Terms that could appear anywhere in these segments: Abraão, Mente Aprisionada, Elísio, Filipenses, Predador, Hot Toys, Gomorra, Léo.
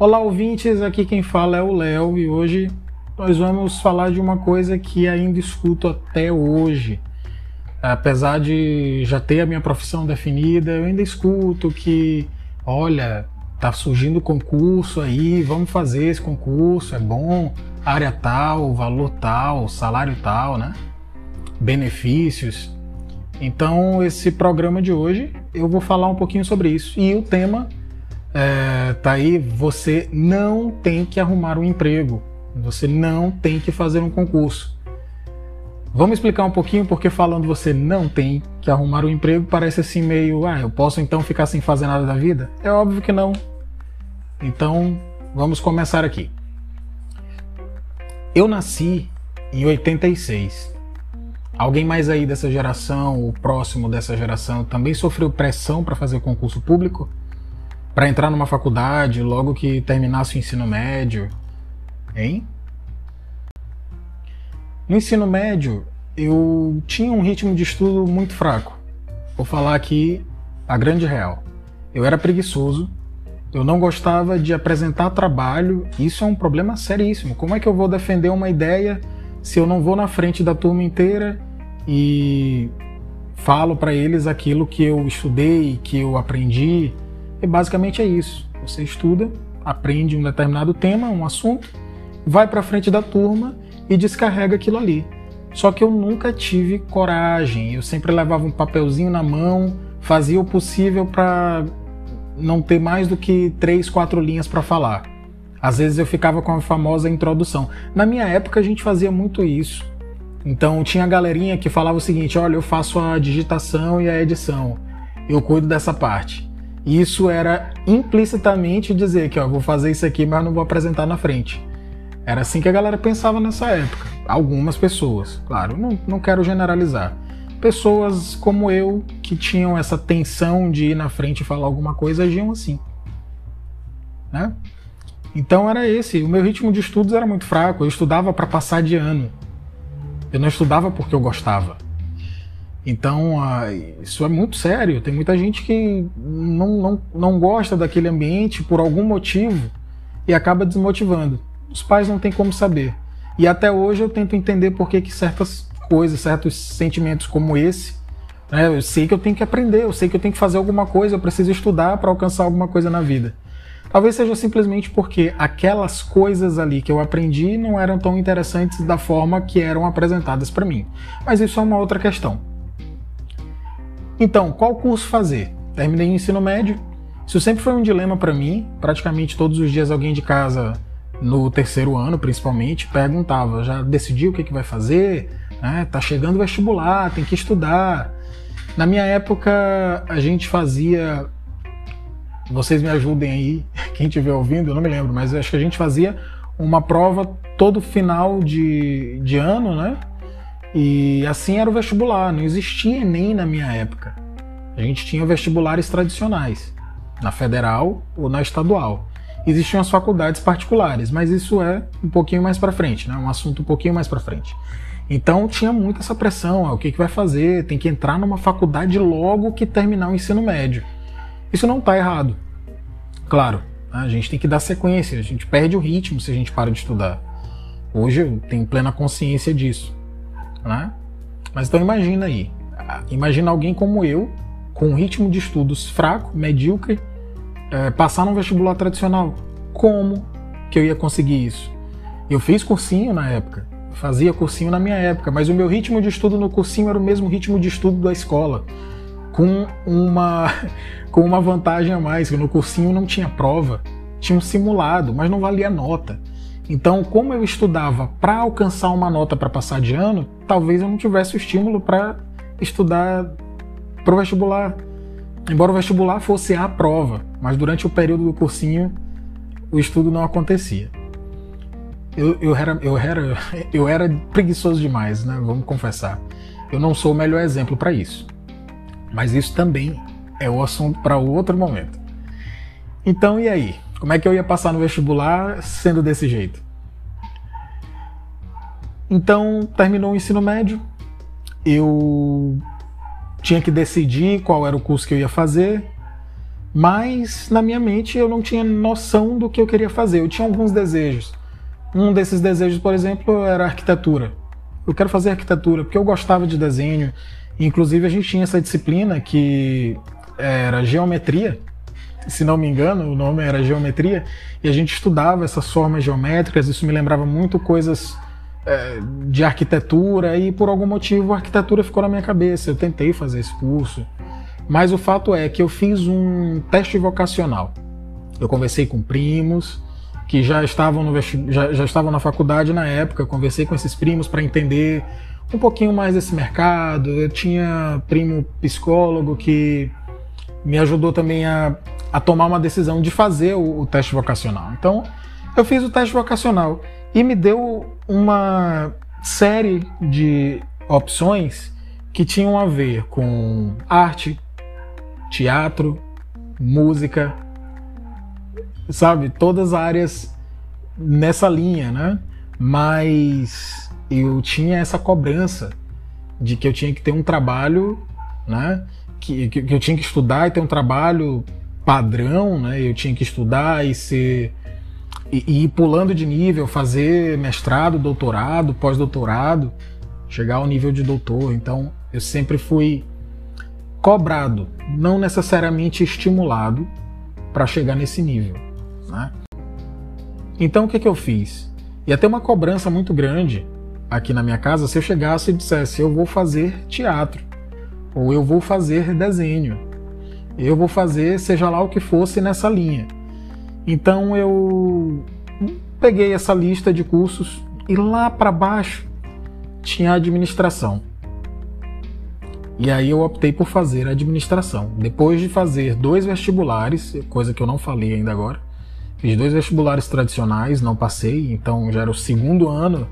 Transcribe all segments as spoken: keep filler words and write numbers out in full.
Olá, ouvintes, aqui quem fala é o Léo e hoje nós vamos falar de uma coisa que ainda escuto até hoje. Apesar de já ter a minha profissão definida, eu ainda escuto que, olha, tá surgindo concurso aí, vamos fazer esse concurso, é bom, área tal, valor tal, salário tal, né? Benefícios. Então, esse programa de hoje eu vou falar um pouquinho sobre isso e o tema... É, tá aí, você não tem que arrumar um emprego, você não tem que fazer um concurso. Vamos explicar um pouquinho porque falando você não tem que arrumar um emprego parece assim meio, ah, eu posso então ficar sem fazer nada da vida? É óbvio que não. Então, vamos começar aqui. Eu nasci em oitenta e seis. Alguém mais aí dessa geração ou próximo dessa geração também sofreu pressão para fazer concurso público? Para entrar numa faculdade logo que terminasse o ensino médio, hein? No ensino médio, eu tinha um ritmo de estudo muito fraco. Vou falar aqui a grande real. Eu era preguiçoso, eu não gostava de apresentar trabalho, isso é um problema seríssimo. Como é que eu vou defender uma ideia se eu não vou na frente da turma inteira e falo para eles aquilo que eu estudei, que eu aprendi? E basicamente é isso, você estuda, aprende um determinado tema, um assunto, vai para frente da turma e descarrega aquilo ali. Só que eu nunca tive coragem, eu sempre levava um papelzinho na mão, fazia o possível para não ter mais do que três, quatro linhas para falar. Às vezes eu ficava com a famosa introdução. Na minha época a gente fazia muito isso. Então tinha a galerinha que falava o seguinte, olha, eu faço a digitação e a edição, eu cuido dessa parte. Isso era implicitamente dizer que ó, vou fazer isso aqui, mas não vou apresentar na frente. Era assim que a galera pensava nessa época. Algumas pessoas, claro, não, não quero generalizar. Pessoas como eu, que tinham essa tensão de ir na frente e falar alguma coisa, agiam assim. Né? Então era esse. O meu ritmo de estudos era muito fraco. Eu estudava para passar de ano. Eu não estudava porque eu gostava. Então, isso é muito sério, tem muita gente que não, não, não gosta daquele ambiente por algum motivo e acaba desmotivando. Os pais não têm como saber. E até hoje eu tento entender por que que certas coisas, certos sentimentos como esse, né, eu sei que eu tenho que aprender, eu sei que eu tenho que fazer alguma coisa, eu preciso estudar para alcançar alguma coisa na vida. Talvez seja simplesmente porque aquelas coisas ali que eu aprendi não eram tão interessantes da forma que eram apresentadas para mim. Mas isso é uma outra questão. Então, qual curso fazer? Terminei o ensino médio. Isso sempre foi um dilema para mim. Praticamente todos os dias alguém de casa, no terceiro ano principalmente, perguntava, já decidiu o que, que vai fazer? Ah, tá chegando o vestibular, tem que estudar. Na minha época, a gente fazia... Vocês me ajudem aí, quem estiver ouvindo, eu não me lembro, mas acho que a gente fazia uma prova todo final de, de ano, né? E assim era o vestibular, não existia Enem na minha época. A gente tinha vestibulares tradicionais, na federal ou na estadual. Existiam as faculdades particulares, mas isso é um pouquinho mais pra frente, né? Um assunto um pouquinho mais pra frente. Então tinha muito essa pressão, ó, o que, que vai fazer? Tem que entrar numa faculdade logo que terminar o ensino médio. Isso não tá errado. Claro, a gente tem que dar sequência, a gente perde o ritmo se a gente para de estudar. Hoje eu tenho plena consciência disso. Né? Mas então imagina aí, imagina alguém como eu, com um ritmo de estudos fraco, medíocre, é, passar num vestibular tradicional. Como que eu ia conseguir isso? Eu fiz cursinho na época, fazia cursinho na minha época, mas o meu ritmo de estudo no cursinho era o mesmo ritmo de estudo da escola, com uma, com uma vantagem a mais, que no cursinho não tinha prova, tinha um simulado, mas não valia nota. Então, como eu estudava para alcançar uma nota para passar de ano, talvez eu não tivesse o estímulo para estudar para o vestibular. Embora o vestibular fosse a prova, mas durante o período do cursinho o estudo não acontecia. Eu, eu, era, eu, era, eu era preguiçoso demais, né? Vamos confessar. Eu não sou o melhor exemplo para isso. Mas isso também é o assunto para outro momento. Então, e aí? Como é que eu ia passar no vestibular sendo desse jeito? Então, terminou o ensino médio, eu tinha que decidir qual era o curso que eu ia fazer, mas na minha mente eu não tinha noção do que eu queria fazer. Eu tinha alguns desejos. Um desses desejos, por exemplo, era arquitetura. Eu quero fazer arquitetura porque eu gostava de desenho. Inclusive a gente tinha essa disciplina que era geometria, se não me engano o nome era geometria, e a gente estudava essas formas geométricas. Isso me lembrava muito coisas é, de arquitetura, e por algum motivo a arquitetura ficou na minha cabeça. Eu tentei fazer esse curso, mas o fato é que eu fiz um teste vocacional. Eu conversei com primos que já estavam, no vestib... já, já estavam na faculdade na época. Eu conversei com esses primos para entender um pouquinho mais desse mercado. Eu tinha primo psicólogo que me ajudou também a, a tomar uma decisão de fazer o, o teste vocacional. Então, eu fiz o teste vocacional e me deu uma série de opções que tinham a ver com arte, teatro, música, sabe? Todas as áreas nessa linha, né? Mas eu tinha essa cobrança de que eu tinha que ter um trabalho, né? Que, que, que eu tinha que estudar e ter um trabalho padrão, né? Eu tinha que estudar e ser e, e ir pulando de nível, fazer mestrado, doutorado, pós-doutorado, chegar ao nível de doutor. Então, eu sempre fui cobrado, não necessariamente estimulado, para chegar nesse nível, né? Então, o que que eu fiz? Ia ter uma cobrança muito grande aqui na minha casa se eu chegasse e dissesse: eu vou fazer teatro, ou eu vou fazer desenho, eu vou fazer seja lá o que fosse nessa linha. Então eu peguei essa lista de cursos e lá para baixo tinha administração. E aí eu optei por fazer administração. Depois de fazer dois vestibulares, coisa que eu não falei ainda agora, fiz dois vestibulares tradicionais, não passei, então já era o segundo ano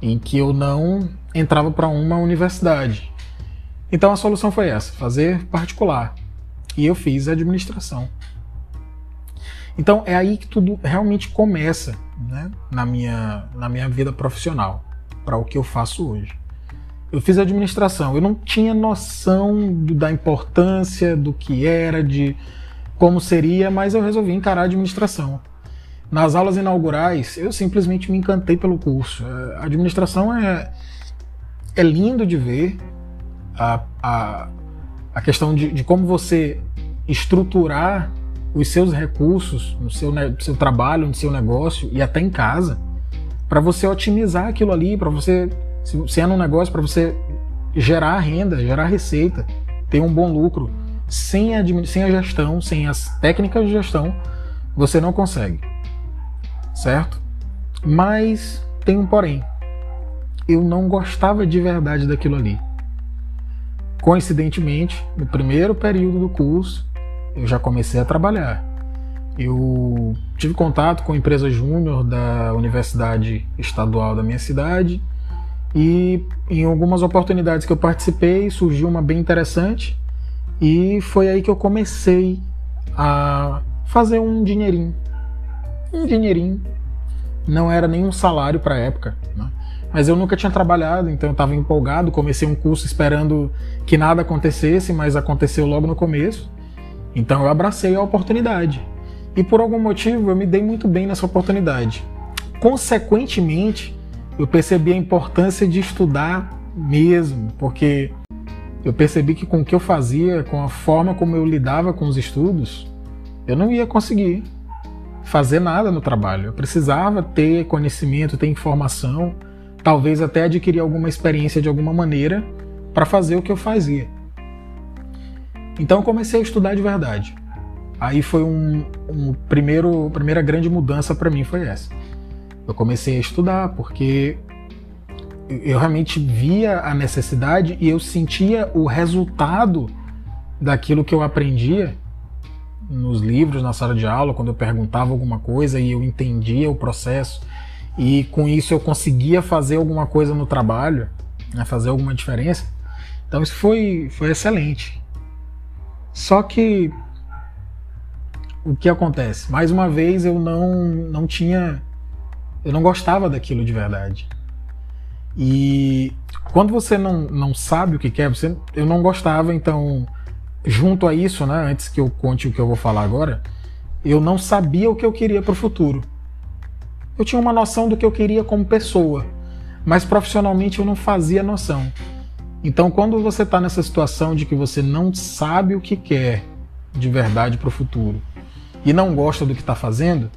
em que eu não entrava para uma universidade. Então a solução foi essa, fazer particular. E eu fiz administração. Então é aí que tudo realmente começa, né, na minha, na minha vida profissional, para o que eu faço hoje. Eu fiz administração, eu não tinha noção do, da importância, do que era, de como seria, mas eu resolvi encarar a administração. Nas aulas inaugurais, eu simplesmente me encantei pelo curso. A administração é, é lindo de ver. A, a, a questão de, de como você estruturar os seus recursos no seu, no seu trabalho, no seu negócio e até em casa, para você otimizar aquilo ali, para você, se, se é num negócio, para você gerar renda, gerar receita, ter um bom lucro. Sem a, sem a gestão, sem as técnicas de gestão, você não consegue, certo? Mas tem um porém: eu não gostava de verdade daquilo ali. Coincidentemente, no primeiro período do curso, eu já comecei a trabalhar. Eu tive contato com a empresa júnior da Universidade Estadual da minha cidade e em algumas oportunidades que eu participei, surgiu uma bem interessante e foi aí que eu comecei a fazer um dinheirinho. Um dinheirinho. Não era nenhum salário para a época, né? Mas eu nunca tinha trabalhado, então eu estava empolgado, comecei um curso esperando que nada acontecesse, mas aconteceu logo no começo. Então eu abracei a oportunidade. E por algum motivo eu me dei muito bem nessa oportunidade. Consequentemente, eu percebi a importância de estudar mesmo, porque eu percebi que com o que eu fazia, com a forma como eu lidava com os estudos, eu não ia conseguir fazer nada no trabalho. Eu precisava ter conhecimento, ter informação, talvez até adquirir alguma experiência de alguma maneira para fazer o que eu fazia. Então eu comecei a estudar de verdade. Aí foi um, um primeiro, primeira grande mudança para mim foi essa. Eu comecei a estudar porque eu realmente via a necessidade e eu sentia o resultado daquilo que eu aprendia nos livros, na sala de aula, quando eu perguntava alguma coisa e eu entendia o processo. E com isso eu conseguia fazer alguma coisa no trabalho, né, fazer alguma diferença. Então isso foi, foi excelente. Só que o que acontece? Mais uma vez eu não, não tinha... Eu não gostava daquilo de verdade. E quando você não, não sabe o que quer, você, eu não gostava, então junto a isso, né, antes que eu conte o que eu vou falar agora, eu não sabia o que eu queria para o futuro. Eu tinha uma noção do que eu queria como pessoa, mas profissionalmente eu não fazia noção. Então, quando você está nessa situação de que você não sabe o que quer de verdade para o futuro e não gosta do que está fazendo,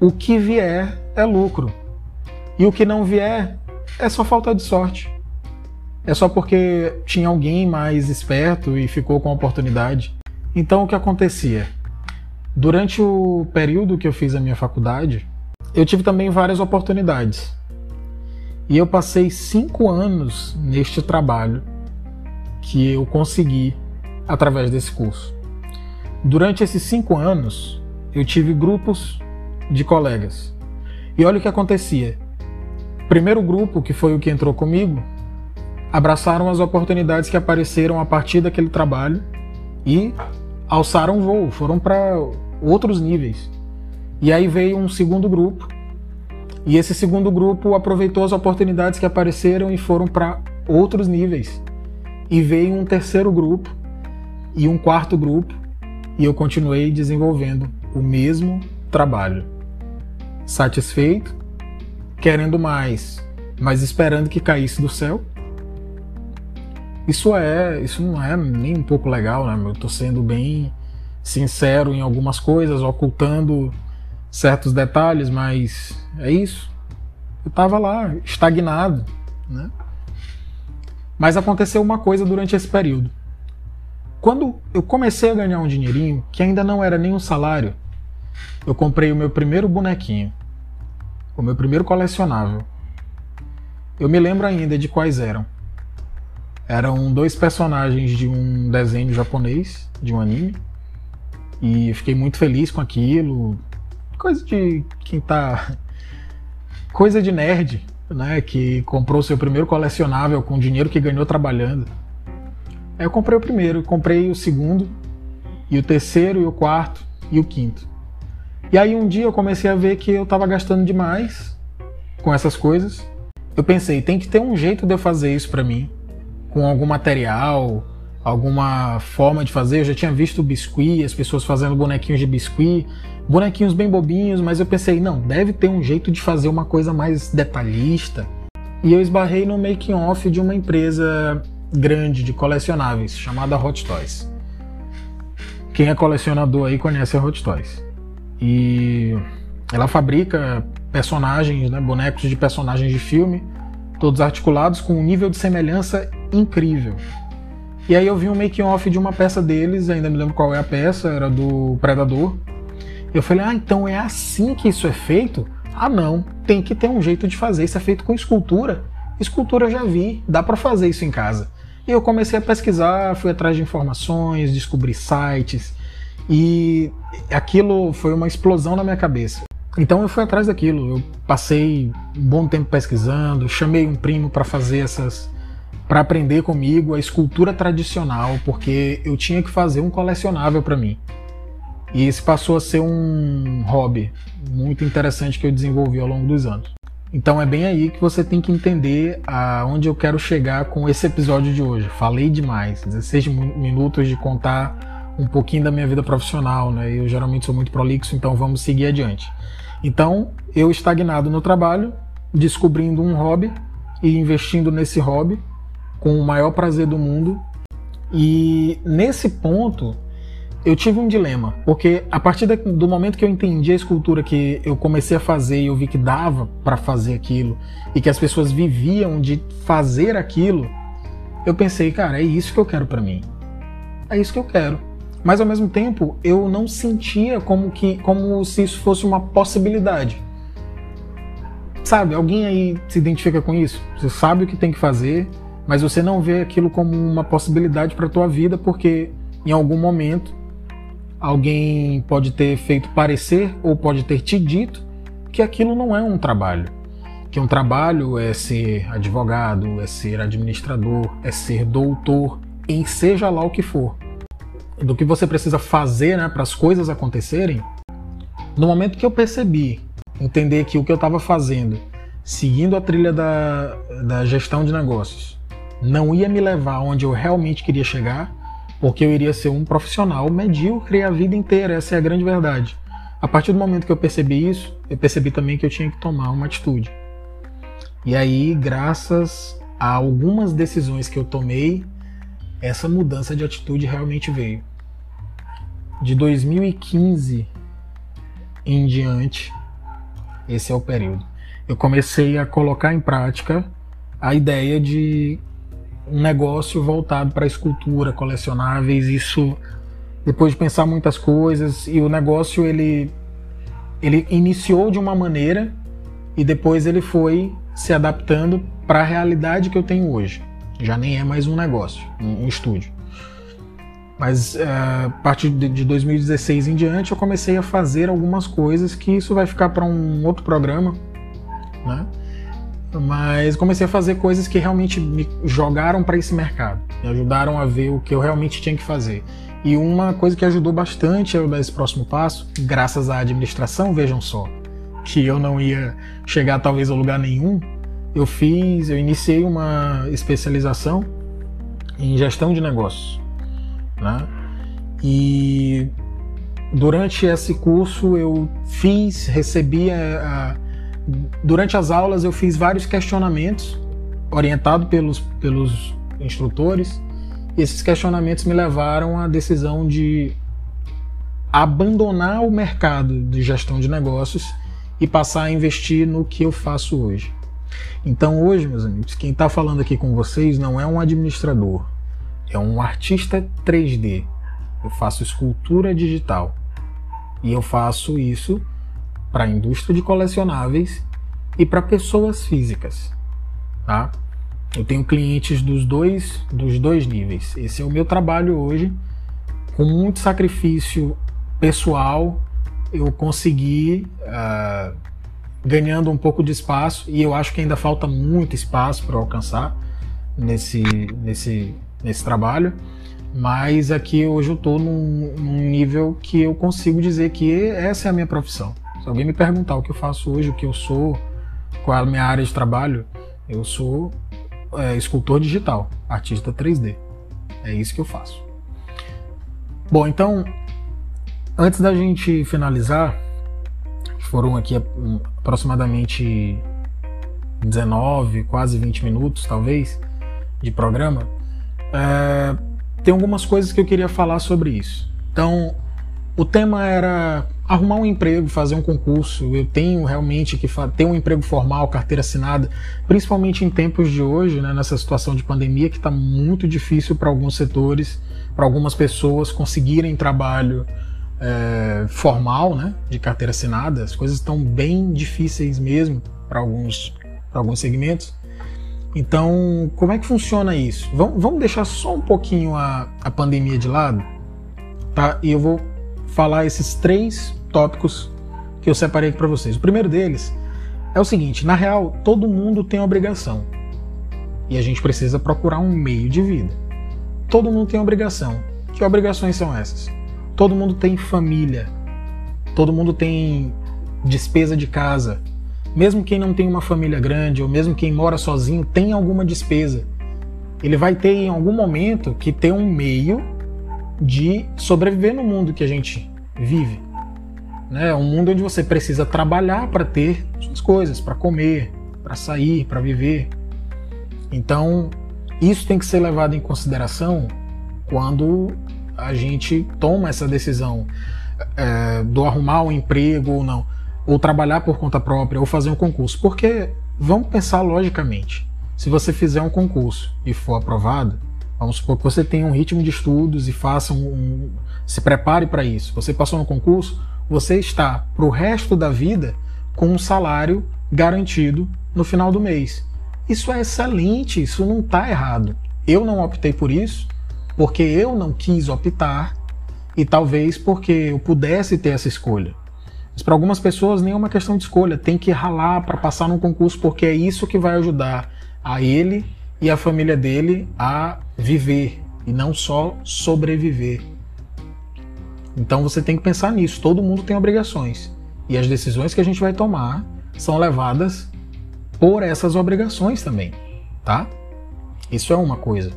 o que vier é lucro. E o que não vier é só falta de sorte. É só porque tinha alguém mais esperto e ficou com a oportunidade. Então, o que acontecia? Durante o período que eu fiz a minha faculdade, eu tive também várias oportunidades. E eu passei cinco anos neste trabalho que eu consegui através desse curso. Durante esses cinco anos, eu tive grupos de colegas. E olha o que acontecia. O primeiro grupo, que foi o que entrou comigo, abraçaram as oportunidades que apareceram a partir daquele trabalho e alçaram o voo, foram para outros níveis. E aí veio um segundo grupo, e esse segundo grupo aproveitou as oportunidades que apareceram e foram para outros níveis. E veio um terceiro grupo e um quarto grupo, e eu continuei desenvolvendo o mesmo trabalho. Satisfeito, querendo mais, mas esperando que caísse do céu. Isso é, isso não é nem um pouco legal, né? Eu tô sendo bem sincero em algumas coisas, ocultando certos detalhes, mas é isso. Eu tava lá, estagnado, né? Mas aconteceu uma coisa durante esse período. Quando eu comecei a ganhar um dinheirinho, que ainda não era nem um salário, eu comprei o meu primeiro bonequinho, o meu primeiro colecionável. Eu me lembro ainda de quais eram. Eram dois personagens de um desenho japonês, de um anime, e eu fiquei muito feliz com aquilo. Coisa de quem tá... coisa de nerd, né? Que comprou seu primeiro colecionável com o dinheiro que ganhou trabalhando. Aí eu comprei o primeiro, comprei o segundo, e o terceiro, e o quarto, e o quinto. E aí um dia eu comecei a ver que eu tava gastando demais com essas coisas. Eu pensei, tem que ter um jeito de eu fazer isso pra mim. Com algum material, alguma forma de fazer. Eu já tinha visto biscuit, as pessoas fazendo bonequinhos de biscuit, bonequinhos bem bobinhos, mas eu pensei, não, deve ter um jeito de fazer uma coisa mais detalhista. E eu esbarrei no making-off de uma empresa grande de colecionáveis, chamada Hot Toys. Quem é colecionador aí conhece a Hot Toys. E ela fabrica personagens, né, bonecos de personagens de filme, todos articulados com um nível de semelhança incrível. E aí eu vi um making-off de uma peça deles, ainda me lembro qual é a peça, era do Predador. Eu falei, ah, então é assim que isso é feito? Ah não, tem que ter um jeito de fazer, isso é feito com escultura. Escultura eu já vi, dá pra fazer isso em casa. E eu comecei a pesquisar, fui atrás de informações, descobri sites, e aquilo foi uma explosão na minha cabeça. Então eu fui atrás daquilo, eu passei um bom tempo pesquisando, chamei um primo para fazer essas, para aprender comigo a escultura tradicional, porque eu tinha que fazer um colecionável para mim. E esse passou a ser um hobby muito interessante que eu desenvolvi ao longo dos anos. Então é bem aí que você tem que entender aonde eu quero chegar com esse episódio de hoje. Falei demais, dezesseis minutos de contar um pouquinho da minha vida profissional, né? Eu geralmente sou muito prolixo, então vamos seguir adiante. Então, eu estagnado no trabalho, descobrindo um hobby e investindo nesse hobby com o maior prazer do mundo. E nesse ponto, eu tive um dilema, porque a partir do momento que eu entendi a escultura que eu comecei a fazer e eu vi que dava para fazer aquilo e que as pessoas viviam de fazer aquilo, eu pensei, cara, é isso que eu quero para mim. É isso que eu quero. Mas, ao mesmo tempo, eu não sentia como, que, como se isso fosse uma possibilidade. Sabe, alguém aí se identifica com isso? Você sabe o que tem que fazer, mas você não vê aquilo como uma possibilidade para a tua vida, porque, em algum momento, alguém pode ter feito parecer ou pode ter te dito que aquilo não é um trabalho. Que um trabalho é ser advogado, é ser administrador, é ser doutor, em seja lá o que for. Do que você precisa fazer, né, para as coisas acontecerem. No momento que eu percebi, entender que o que eu estava fazendo, seguindo a trilha da, da gestão de negócios, não ia me levar onde eu realmente queria chegar, porque eu iria ser um profissional medíocre a vida inteira, essa é a grande verdade. A partir do momento que eu percebi isso, eu percebi também que eu tinha que tomar uma atitude. E aí, graças a algumas decisões que eu tomei, essa mudança de atitude realmente veio. De dois mil e quinze em diante, esse é o período. Eu comecei a colocar em prática a ideia de um negócio voltado para escultura, colecionáveis, isso depois de pensar muitas coisas, e o negócio ele, ele iniciou de uma maneira e depois ele foi se adaptando para a realidade que eu tenho hoje. Já nem é mais um negócio, um, um estúdio. Mas a uh, partir de dois mil e dezesseis em diante eu comecei a fazer algumas coisas que isso vai ficar para um outro programa, né? Mas comecei a fazer coisas que realmente me jogaram para esse mercado, me ajudaram a ver o que eu realmente tinha que fazer. E uma coisa que ajudou bastante a eu dar esse próximo passo, graças à administração, vejam só, que eu não ia chegar talvez a lugar nenhum, eu fiz, eu iniciei uma especialização em gestão de negócios, né? E durante esse curso eu fiz, recebi a, a durante as aulas eu fiz vários questionamentos, orientado pelos, pelos instrutores, e esses questionamentos me levaram à decisão de abandonar o mercado de gestão de negócios e passar a investir no que eu faço hoje. Então hoje, meus amigos, quem está falando aqui com vocês não é um administrador, é um artista três D. Eu faço escultura digital e eu faço isso para a indústria de colecionáveis e para pessoas físicas, tá? Eu tenho clientes dos dois, dos dois níveis. Esse é o meu trabalho hoje. Com muito sacrifício pessoal, eu consegui, uh, ganhando um pouco de espaço, e eu acho que ainda falta muito espaço para alcançar nesse, nesse, nesse trabalho. Mas aqui hoje eu estou num, num nível que eu consigo dizer que essa é a minha profissão. Se alguém me perguntar o que eu faço hoje, o que eu sou, qual é a minha área de trabalho, eu sou é, escultor digital, artista três D. É isso que eu faço. Bom, então, antes da gente finalizar, foram aqui aproximadamente dezenove, quase vinte minutos, talvez, de programa, é, tem algumas coisas que eu queria falar sobre isso. Então, o tema era arrumar um emprego, fazer um concurso. Eu tenho realmente que ter um emprego formal, carteira assinada, principalmente em tempos de hoje, né, nessa situação de pandemia que está muito difícil para alguns setores, para algumas pessoas conseguirem trabalho é, formal, né, de carteira assinada. As coisas estão bem difíceis mesmo para alguns, para alguns segmentos. Então, como é que funciona isso? Vamos, vamos deixar só um pouquinho a, a pandemia de lado, tá? E eu vou falar esses três tópicos que eu separei aqui para vocês. O primeiro deles é o seguinte: na real, todo mundo tem obrigação e a gente precisa procurar um meio de vida. Todo mundo tem obrigação. Que obrigações são essas? Todo mundo tem família, todo mundo tem despesa de casa. Mesmo quem não tem uma família grande ou mesmo quem mora sozinho tem alguma despesa. Ele vai ter em algum momento que ter um meio de sobreviver no mundo que a gente vive, né? Um mundo onde você precisa trabalhar para ter suas coisas, para comer, para sair, para viver. Então, isso tem que ser levado em consideração quando a gente toma essa decisão é, do arrumar um emprego ou não, ou trabalhar por conta própria, ou fazer um concurso. Porque, vamos pensar logicamente, se você fizer um concurso e for aprovado, vamos supor que você tenha um ritmo de estudos e faça um, um, se prepare para isso. Você passou no concurso, você está para o resto da vida com um salário garantido no final do mês. Isso é excelente, isso não está errado. Eu não optei por isso porque eu não quis optar e talvez porque eu pudesse ter essa escolha. Mas para algumas pessoas nem é uma questão de escolha, tem que ralar para passar no concurso porque é isso que vai ajudar a ele e a família dele a viver e não só sobreviver. Então você tem que pensar nisso. Todo mundo tem obrigações e as decisões que a gente vai tomar são levadas por essas obrigações também, tá? Isso é uma coisa.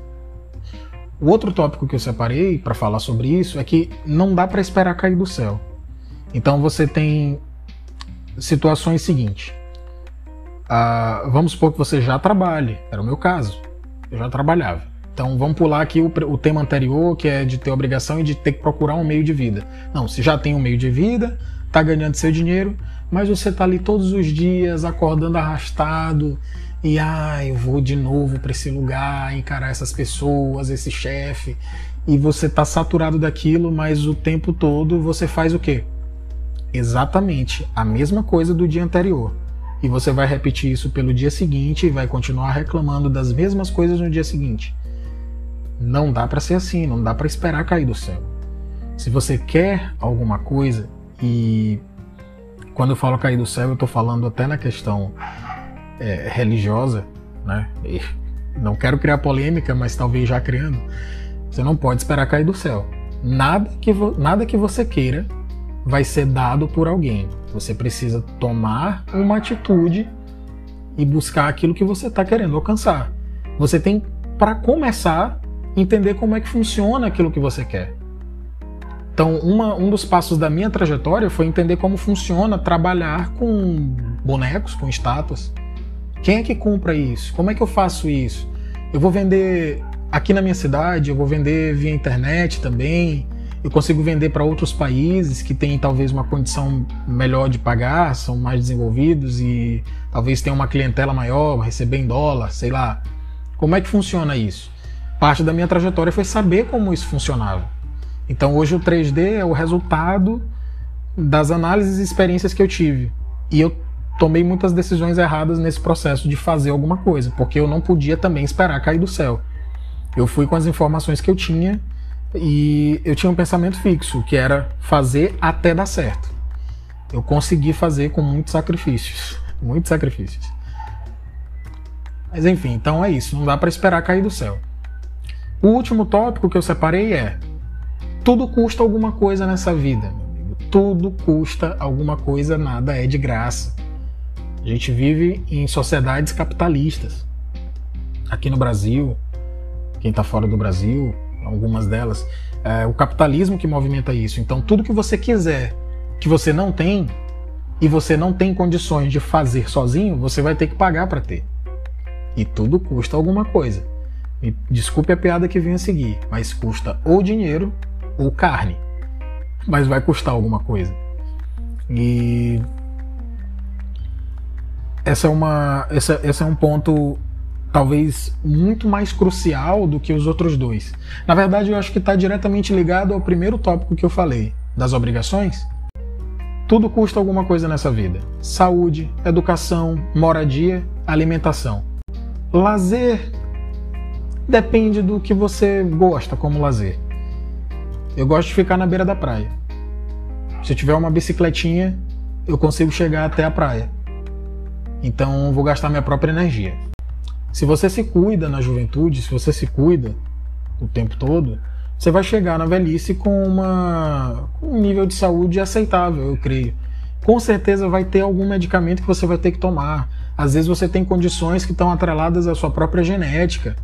O outro tópico que eu separei para falar sobre isso é que não dá para esperar cair do céu. Então você tem situações seguintes. Ah, vamos supor que você já trabalhe, era o meu caso, eu já trabalhava. Então vamos pular aqui o, o tema anterior, que é de ter obrigação e de ter que procurar um meio de vida. Não, você já tem um meio de vida, está ganhando seu dinheiro, mas você está ali todos os dias acordando arrastado e ah, eu vou de novo para esse lugar, encarar essas pessoas, esse chefe, e você está saturado daquilo, mas o tempo todo você faz o quê? Exatamente a mesma coisa do dia anterior. E você vai repetir isso pelo dia seguinte e vai continuar reclamando das mesmas coisas no dia seguinte. Não dá para ser assim, não dá para esperar cair do céu. Se você quer alguma coisa, e quando eu falo cair do céu, eu estou falando até na questão é, religiosa, né? E não quero criar polêmica, mas talvez já criando. Você não pode esperar cair do céu. Nada que, vo- nada que você queira vai ser dado por alguém. Você precisa tomar uma atitude e buscar aquilo que você está querendo alcançar. Você tem, para começar, entender como é que funciona aquilo que você quer. Então, uma, um dos passos da minha trajetória foi entender como funciona trabalhar com bonecos, com estátuas. Quem é que compra isso? Como é que eu faço isso? Eu vou vender aqui na minha cidade, eu vou vender via internet também, eu consigo vender para outros países que têm talvez uma condição melhor de pagar, são mais desenvolvidos e talvez tenham uma clientela maior, receber em dólar, sei lá. Como é que funciona isso? Parte da minha trajetória foi saber como isso funcionava. Então hoje o três D é o resultado das análises e experiências que eu tive. E eu tomei muitas decisões erradas nesse processo de fazer alguma coisa, porque eu não podia também esperar cair do céu. Eu fui com as informações que eu tinha e eu tinha um pensamento fixo, que era fazer até dar certo. Eu consegui fazer com muitos sacrifícios, muitos sacrifícios. Mas enfim, então é isso, não dá para esperar cair do céu. O último tópico que eu separei é: tudo custa alguma coisa nessa vida, meu amigo. Tudo custa alguma coisa, nada é de graça. A gente vive em sociedades capitalistas. Aqui no Brasil, quem está fora do Brasil, algumas delas, é o capitalismo que movimenta isso. Então tudo que você quiser, que você não tem, e você não tem condições de fazer sozinho, você vai ter que pagar para ter. E tudo custa alguma coisa. Me desculpe a piada que vem a seguir, mas custa ou dinheiro ou carne, mas vai custar alguma coisa. E essa é uma, essa, essa é um ponto talvez muito mais crucial do que os outros dois. Na verdade, eu acho que está diretamente ligado ao primeiro tópico que eu falei, das obrigações. Tudo custa alguma coisa nessa vida: saúde, educação, moradia, alimentação. Lazer depende do que você gosta como lazer. Eu gosto de ficar na beira da praia. Se eu tiver uma bicicletinha, eu consigo chegar até a praia. Então, vou gastar minha própria energia. Se você se cuida na juventude, se você se cuida o tempo todo, você vai chegar na velhice com, uma, com um nível de saúde aceitável, eu creio. Com certeza vai ter algum medicamento que você vai ter que tomar. Às vezes você tem condições que estão atreladas à sua própria genética.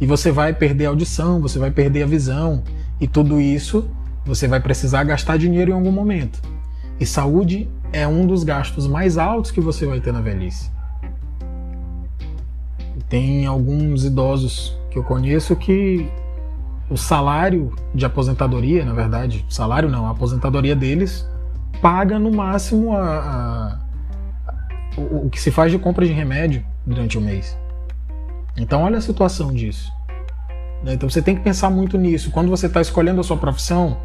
E você vai perder a audição, você vai perder a visão. E tudo isso você vai precisar gastar dinheiro em algum momento. E saúde é um dos gastos mais altos que você vai ter na velhice. Tem alguns idosos que eu conheço que o salário de aposentadoria, na verdade, salário não, a aposentadoria deles paga no máximo a, a, o, o que se faz de compra de remédio durante o mês. Então olha a situação disso. Então você tem que pensar muito nisso. Quando você está escolhendo a sua profissão,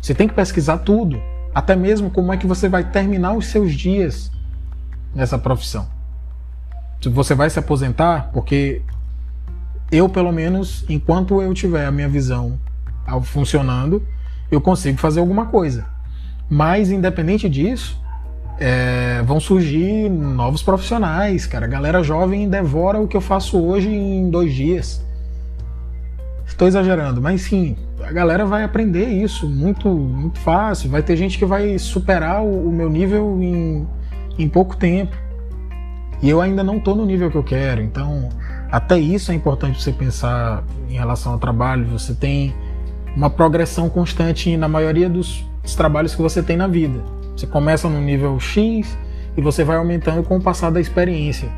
você tem que pesquisar tudo, até mesmo como é que você vai terminar os seus dias nessa profissão. Se você vai se aposentar, porque eu, pelo menos, enquanto eu tiver a minha visão funcionando, eu consigo fazer alguma coisa. Mas, independente disso, é, vão surgir novos profissionais, cara. A galera jovem devora o que eu faço hoje em dois dias. Estou exagerando, mas sim, a galera vai aprender isso muito, muito fácil. Vai ter gente que vai superar o, o meu nível em, em pouco tempo. E eu ainda não estou no nível que eu quero. Então, Até isso é importante você pensar em relação ao trabalho. Você tem uma progressão constante na maioria dos, dos trabalhos que você tem na vida. Você começa no nível X e você vai aumentando com o passar da experiência.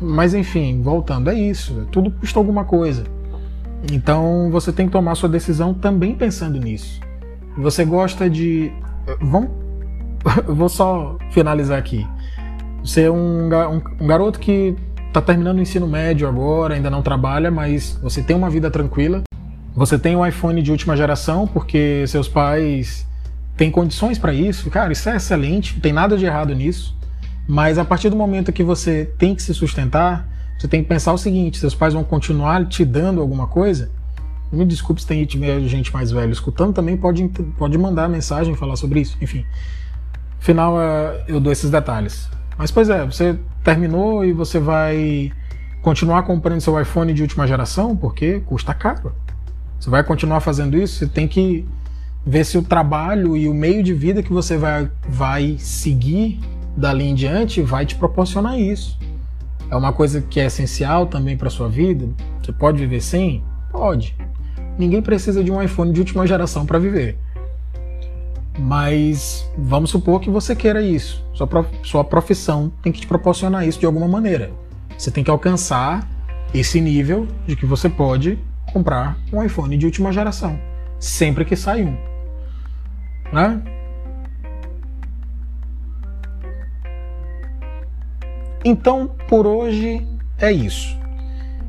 Mas enfim, voltando, é isso. Tudo custa alguma coisa. Então você tem que tomar sua decisão também pensando nisso. Você gosta de... Vamos... Vou só finalizar aqui. Você é um, um, um garoto que está terminando o ensino médio agora, ainda não trabalha, mas você tem uma vida tranquila. Você tem um iPhone de última geração porque seus pais têm condições para isso. Cara, isso é excelente, não tem nada de errado nisso. Mas a partir do momento que você tem que se sustentar, você tem que pensar o seguinte: seus pais vão continuar te dando alguma coisa? Me desculpe se tem gente mais velha escutando também, pode, pode mandar mensagem, falar sobre isso, enfim. Afinal, eu dou esses detalhes. Mas pois é, você terminou e você vai continuar comprando seu iPhone de última geração, porque custa caro. Você vai continuar fazendo isso, você tem que ver se o trabalho e o meio de vida que você vai, vai seguir dali em diante vai te proporcionar isso. É uma coisa que é essencial também para sua vida. Você pode viver sem? Pode. Ninguém precisa de um iPhone de última geração para viver. Mas vamos supor que você queira isso. Sua, prof... sua profissão tem que te proporcionar isso de alguma maneira. Você tem que alcançar esse nível de que você pode comprar um iPhone de última geração sempre que sai um, né? Então, por hoje é isso.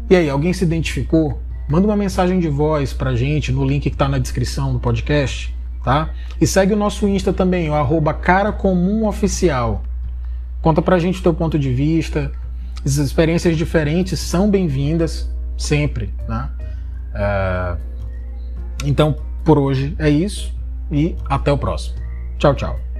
E aí, alguém se identificou? Manda uma mensagem de voz pra gente no link que tá na descrição do podcast, tá? E segue o nosso Insta também, o arroba caracomumoficial. Conta pra gente o teu ponto de vista. As experiências diferentes são bem-vindas sempre, né? Uh, então, por hoje é isso e até o próximo. Tchau, tchau.